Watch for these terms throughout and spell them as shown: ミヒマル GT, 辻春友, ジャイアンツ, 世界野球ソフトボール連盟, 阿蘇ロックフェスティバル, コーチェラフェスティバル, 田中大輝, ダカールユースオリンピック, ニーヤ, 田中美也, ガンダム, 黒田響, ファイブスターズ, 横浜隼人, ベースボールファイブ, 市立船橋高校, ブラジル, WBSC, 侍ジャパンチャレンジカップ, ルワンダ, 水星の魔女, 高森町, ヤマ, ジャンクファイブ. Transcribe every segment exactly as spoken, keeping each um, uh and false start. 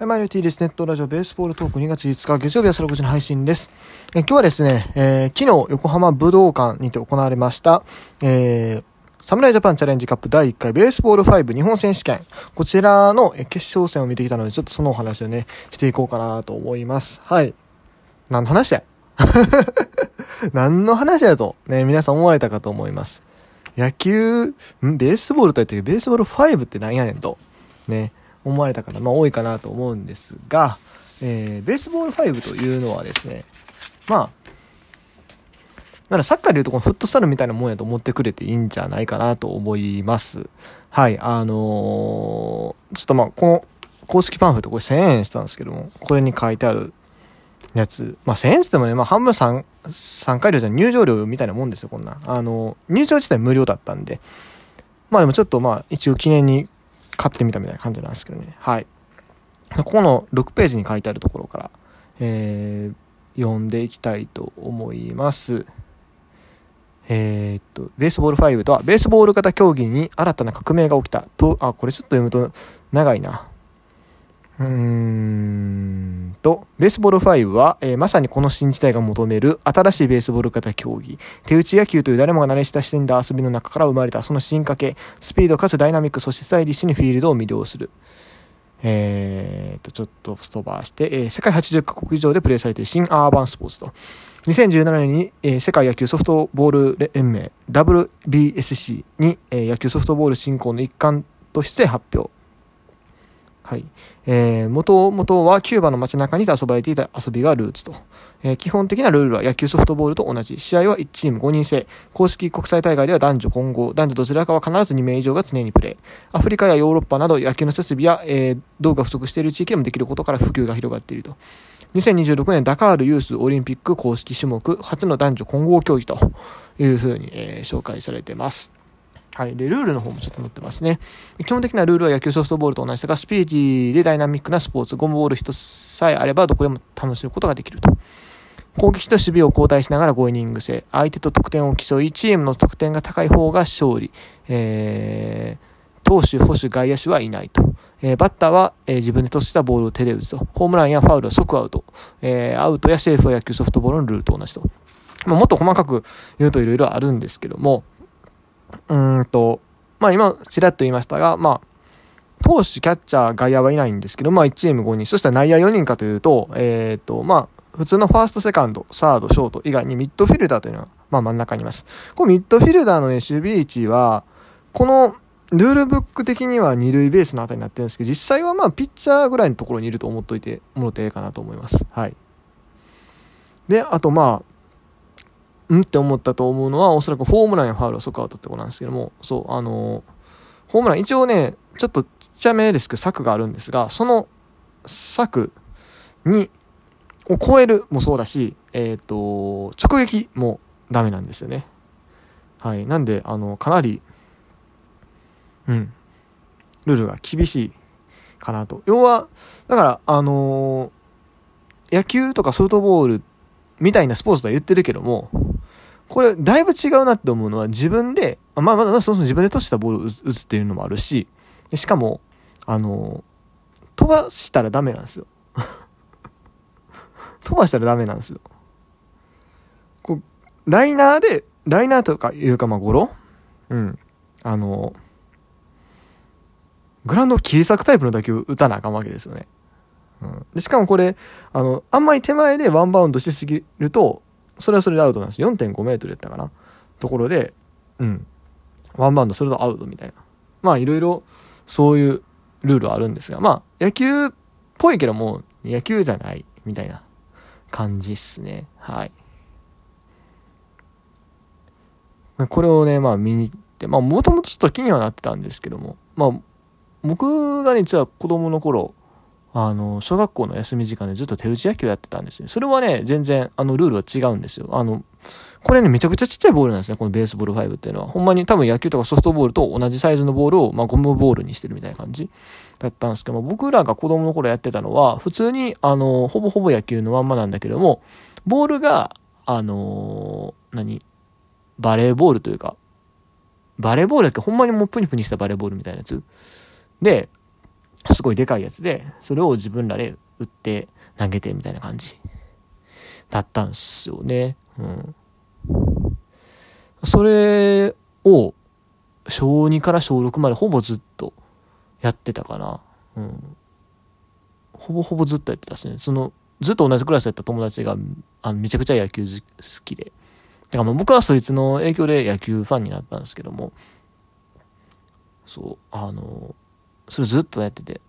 はい、マイノリティです。ネットラジオベースボールトークにがついつか月曜日朝ろくじの配信です。え今日はですね、えー、昨日横浜武道館にて行われました、えー、侍ジャパンチャレンジカップだいいっかいベースボールご日本選手権。こちらの決勝戦を見てきたので、ちょっとそのお話をね、していこうかなと思います。はい。何の話や何の話やと、ね、皆さん思われたかと思います。野球、んベースボールと言ったけど、ベースボールごって何やねんと。ね。思われた方、まあ多いかなと思うんですが、えー、ベースボールごというのはですね、まあ、ならサッカーでいうとこのフットサルみたいなもんやと思ってくれていいんじゃないかなと思います。はい、あのー、ちょっとまあ、この公式パンフレットこれせんえんしたんですけども、これに書いてあるやつ、まあせんえんつってもね、まあ半分さん、参加料じゃ入場料みたいなもんですよ、こんな。あのー、入場自体無料だったんで、まあでもちょっとまあ一応記念に、買ってみたみたいな感じなんですけどね。はい。ここのろくページに書いてあるところから、えー、読んでいきたいと思います。えー、っと、ベースボールごとは、ベースボール型競技に新たな革命が起きたと、あ、これちょっと読むと長いな。うーんと、ベースボールごは、えー、まさにこの新時代が求める新しいベースボール型競技。手打ち野球という誰もが慣れ親しんだ遊びの中から生まれたその進化系。スピードかつダイナミック、そしてスタイリッシュにフィールドを魅了する。えーと、ちょっとストバーして、えー、世界はちじゅっかこく以上でプレーされている新アーバンスポーツと。にせんじゅうななねんに、えー、世界野球ソフトボール連盟 ダブリュービーエスシー に、えー、野球ソフトボール振興の一環として発表。はい、えー、元々はキューバの街中にて遊ばれていた遊びがルーツと、えー、基本的なルールは野球ソフトボールと同じ。試合はいちチームごにん制。公式国際大会では男女混合、男女どちらかは必ずにめい以上が常にプレー。アフリカやヨーロッパなど野球の設備や、えー、道具が不足している地域でもできることから普及が広がっていると。にせんにじゅうろくねんダカールユースオリンピック公式種目初の男女混合競技というふうに、えー、紹介されています。はい、でルールの方もちょっと載ってますね。基本的なルールは野球ソフトボールと同じだが、スピーディーでダイナミックなスポーツ。ゴムボール一つさえあればどこでも楽しむことができると。攻撃と守備を交代しながらごイニング制。相手と得点を競い、チームの得点が高い方が勝利。えー投手、捕手、外野手はいないと。えー、バッターは、えー、自分でトスしたボールを手で打つと。ホームランやファウルは即アウト。えー、アウトやセーフは野球ソフトボールのルールと同じと。まあ、もっと細かく言うといろいろあるんですけども、うーんと、まあ今、ちらっと言いましたが、まあ、投手、キャッチャー、外野はいないんですけど、まあいちチームごにん、そしたら内野よにんかというと、えっと、まあ、普通のファースト、セカンド、サード、ショート以外にミッドフィルダーというのは、まあ真ん中にいます。このミッドフィルダーのね、守備位置は、このルールブック的には二塁ベースのあたりになってるんですけど、実際はまあピッチャーぐらいのところにいると思っといてもろていいかなと思います。はい。で、あとまあ、んって思ったと思うのは、おそらくホームランやファウルは即アウトってことなんですけども、そう、あのー、ホームラン、一応ね、ちょっとちっちゃめですけど、柵があるんですが、その柵に、を超えるもそうだし、えっと、直撃もダメなんですよね。はい。なんで、あの、かなり、うん、ルールが厳しいかなと。要は、だから、あのー、野球とかソフトボールみたいなスポーツとは言ってるけども、これだいぶ違うなって思うのは、自分で、まあまだそもそも自分でトスしたボールを打つっていうのもあるし、しかも、あの、飛ばしたらダメなんですよ。飛ばしたらダメなんですよ。こう、ライナーで、ライナーとかいうかまあゴロ？うん。あの、グラウンドを切り裂くタイプの打球を打たなあかんわけですよね。うん、でしかもこれ、あの、あんまり手前でワンバウンドしすぎると、それはそれでアウトなんですよ。よんてんごメートルやったかなところで、うん。ワンバウンドするとアウトみたいな。まあ、いろいろ、そういうルールはあるんですが、まあ、野球っぽいけども、野球じゃない、みたいな感じっすね。はい。これをね、まあ、見に行って、まあ、もともとちょっと気にはなってたんですけども、まあ、僕がね、実は子供の頃、あの、小学校の休み時間でずっと手打ち野球やってたんですね。それはね、全然、あの、ルールは違うんですよ。あの、これね、めちゃくちゃちっちゃいボールなんですね。このベースボールごっていうのは。ほんまに多分野球とかソフトボールと同じサイズのボールを、まあ、ゴムボールにしてるみたいな感じだったんですけども、僕らが子供の頃やってたのは、普通に、あの、ほぼほぼ野球のまんまなんだけども、ボールが、あの、何？バレーボールというか、バレーボールだっけ？ほんまにもうプニプニしたバレーボールみたいなやつ。で、すごいでかいやつで、それを自分らで打って投げてみたいな感じだったんすよね。うん。それを小にから小ろくまでほぼずっとやってたかな。うん。ほぼほぼずっとやってたですね。そのずっと同じクラスやった友達があのめちゃくちゃ野球好きで、だからまあ僕はそいつの影響で野球ファンになったんですけども、そうあのそれずっとやってて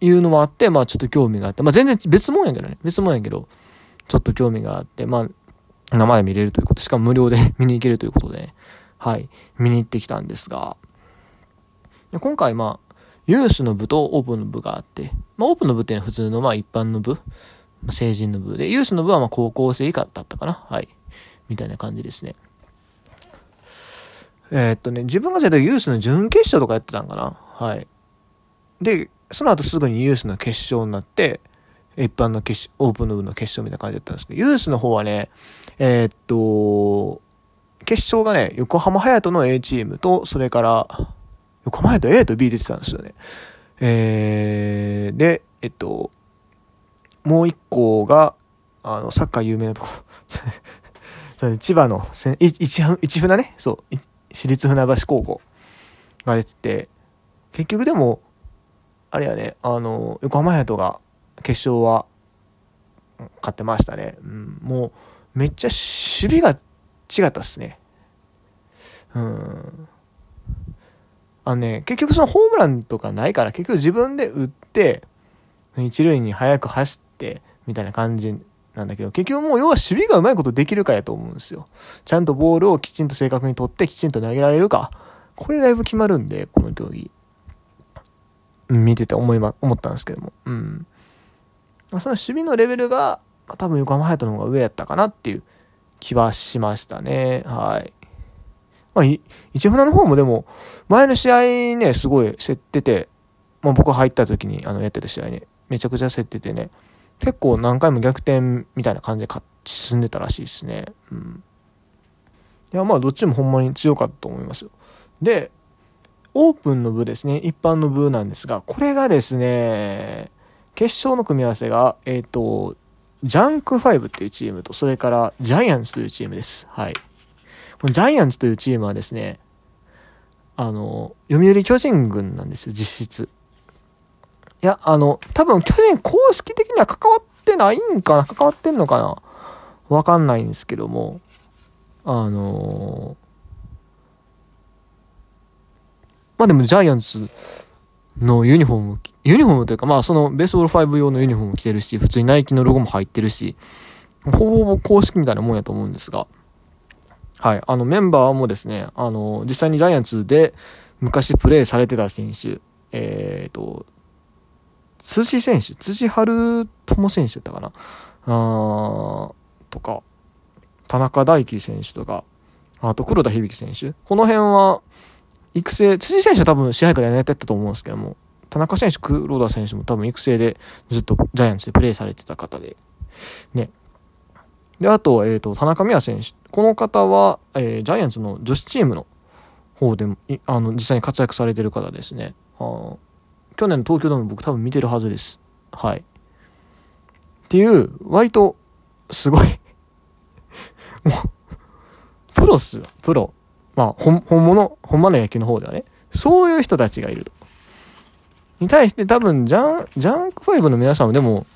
いうのもあって、まあちょっと興味があって、まあ全然別もんやけどね、別もんやけどちょっと興味があって、まあ生で見れるということ、しかも無料で見に行けるということで、ね、はい見に行ってきたんですが、で今回まあ。ユースの部とオープンの部があって、まあ、オープンの部っていうのは普通のまあ一般の部、成人の部で、ユースの部はまあ高校生以下だったかな、はい、みたいな感じですね。えー、っとね、自分がやったユースの準決勝とかやってたんかな、はい。で、その後すぐにユースの決勝になって、一般の決勝、オープンの部の決勝みたいな感じだったんですけど、ユースの方はね、えー、っと、決勝がね、横浜隼人の A チームと、それから、横浜隼人 A と B 出てたんですよね。えー、で、えっと、もう一校が、あの、サッカー有名なところ、ね、千葉のせい一、一船ね、そう、市立船橋高校が出てて、結局でも、あれやね、あの、横浜隼人が決勝は勝ってましたね。うん、もう、めっちゃ守備が違ったっすね。うん。あのね、結局そのホームランとかないから、結局自分で打って一塁に早く走ってみたいな感じなんだけど、結局もう要は守備がうまいことできるかやと思うんですよ。ちゃんとボールをきちんと正確に取ってきちんと投げられるか、これだいぶ決まるんで、この競技見てて思いま思ったんですけども、うん、その守備のレベルが、まあ、多分横浜隼人の方が上やったかなっていう気はしましたね。はい。まあ、い、一船の方もでも、前の試合ね、すごい競ってて、まあ、僕入った時にあのやってた試合ね、めちゃくちゃ競っててね、結構何回も逆転みたいな感じで勝ち進んでたらしいですね。うん。いや、まあ、どっちもほんまに強かったと思いますよ。で、オープンの部ですね、一般の部なんですが、これがですね、決勝の組み合わせが、えっと、ジャンクファイブっていうチームと、それからジャイアンツというチームです。はい。ジャイアンツというチームはですね、あの、読売巨人軍なんですよ、実質。いや、あの、多分巨人公式的には関わってないんかな、関わってんのかな、わかんないんですけども、あの、まあでもジャイアンツのユニフォーム、ユニフォームというか、まあそのベースボールファイブ用のユニフォーム着てるし、普通にナイキのロゴも入ってるし、ほぼほぼ公式みたいなもんやと思うんですが、はい、あのメンバーもですね、あの実際にジャイアンツで昔プレーされてた選手、えーと、辻選手、辻春友選手だったかな、あとか、田中大輝選手とか、あと黒田響選手、この辺は育成、辻選手は多分試合からやってたと思うんですけども、田中選手、黒田選手も多分育成でずっとジャイアンツでプレーされてた方で、ね。で、あと、えっと、田中美也選手。この方は、えー、ジャイアンツの女子チームの方でも、あの、実際に活躍されてる方ですね。あの、去年の東京ドーム僕多分見てるはずです。はい。っていう、割と、すごい。もう、プロっすよ、プロ。まあ、本物、本場の野球の方ではね、そういう人たちがいると。に対して多分、ジャン、ジャンクファイブの皆さんはでも、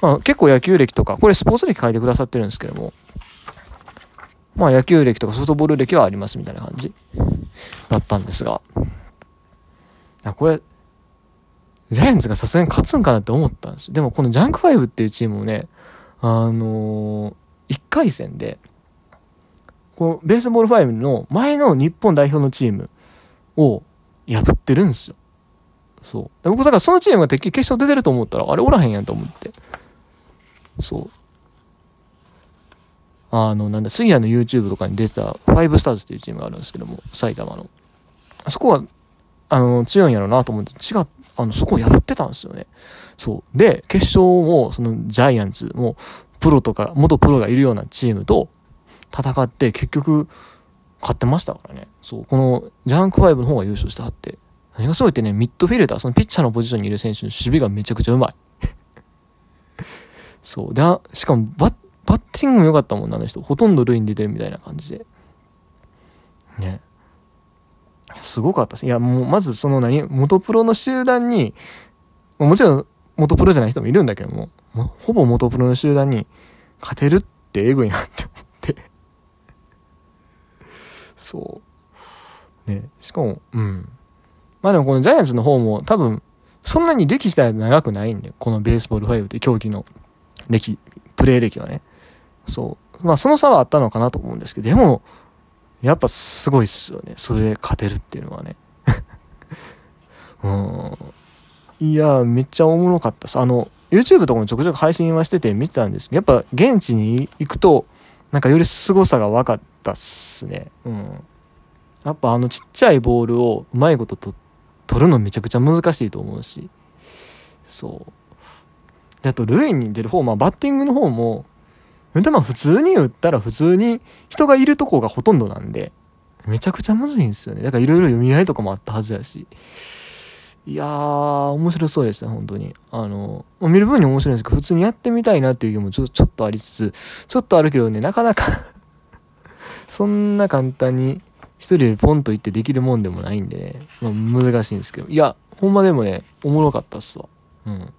まあ、結構野球歴とか、これスポーツ歴書いてくださってるんですけども、まあ野球歴とかソフトボール歴はありますみたいな感じだったんですが、これ、ジャイアンツがさすがに勝つんかなって思ったんです。でもこのジャンクファイブっていうチームもね、あのー、いっかい戦で、このベースボールファイブの前の日本代表のチームを破ってるんですよ。そう。僕だからそのチームがてっきり決勝出てると思ったら、あれおらへんやんと思って。そう。あの、なんだ、杉谷の YouTube とかに出た、ファイブスターズっていうチームがあるんですけども、埼玉の。あそこは、あの、強いんやろうなと思って、違う、あの、そこを破ってたんですよね。そう。で、決勝も、その、ジャイアンツも、プロとか、元プロがいるようなチームと戦って、結局、勝ってましたからね。そう。この、ジャンクファイブの方が優勝してはって、何がすごいってね、ミッドフィルダー、そのピッチャーのポジションにいる選手の守備がめちゃくちゃうまい。そうで、しかもバ ッ, バッティングも良かったもんな、あの人。ほとんど塁に出てるみたいな感じで。ね。すごかったし。いや、もうまずその何、元プロの集団に、もちろん元プロじゃない人もいるんだけども、ま、ほぼ元プロの集団に勝てるってエグいなって思って。そう。ね。しかも、うん。まあでもこのジャイアンツの方も多分、そんなに歴史は長くないんで、このベースボールファイブって競技の歴、プレー歴はね。そう。まあその差はあったのかなと思うんですけど、でも、やっぱすごいっすよね。それで勝てるっていうのはね。うん。いやー、めっちゃおもろかったさ。あの、YouTube とかもちょくちょく配信はしてて見てたんですけど、やっぱ現地に行くと、なんかより凄さが分かったっすね。うん。やっぱあのちっちゃいボールをうまいことと取るのめちゃくちゃ難しいと思うし、そう。で、あと、塁に出る方、まあ、バッティングの方も、でも普通に打ったら普通に人がいるとこがほとんどなんで、めちゃくちゃむずいんですよね。だからいろいろ読み合いとかもあったはずやし。いやー、面白そうですね、本当に。あの、見る分に面白いんですけど、普通にやってみたいなっていう気もちょ、ちょっとありつつ、ちょっとあるけどね、なかなか、そんな簡単に一人でポンと行ってできるもんでもないんでね、まあ、難しいんですけど。いや、ほんまでもね、おもろかったっすわ。うん。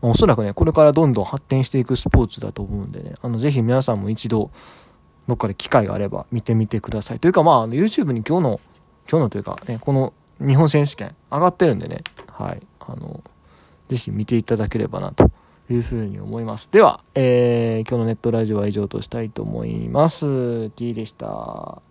おそらくね、これからどんどん発展していくスポーツだと思うんでね、あの、ぜひ皆さんも一度、どっかで機会があれば見てみてください。というか、まあ、あの YouTube に今日の、今日のというか、ね、この日本選手権上がってるんでね、はい、あの、ぜひ見ていただければな、というふうに思います。では、えー、今日のネットラジオは以上としたいと思います。T でした。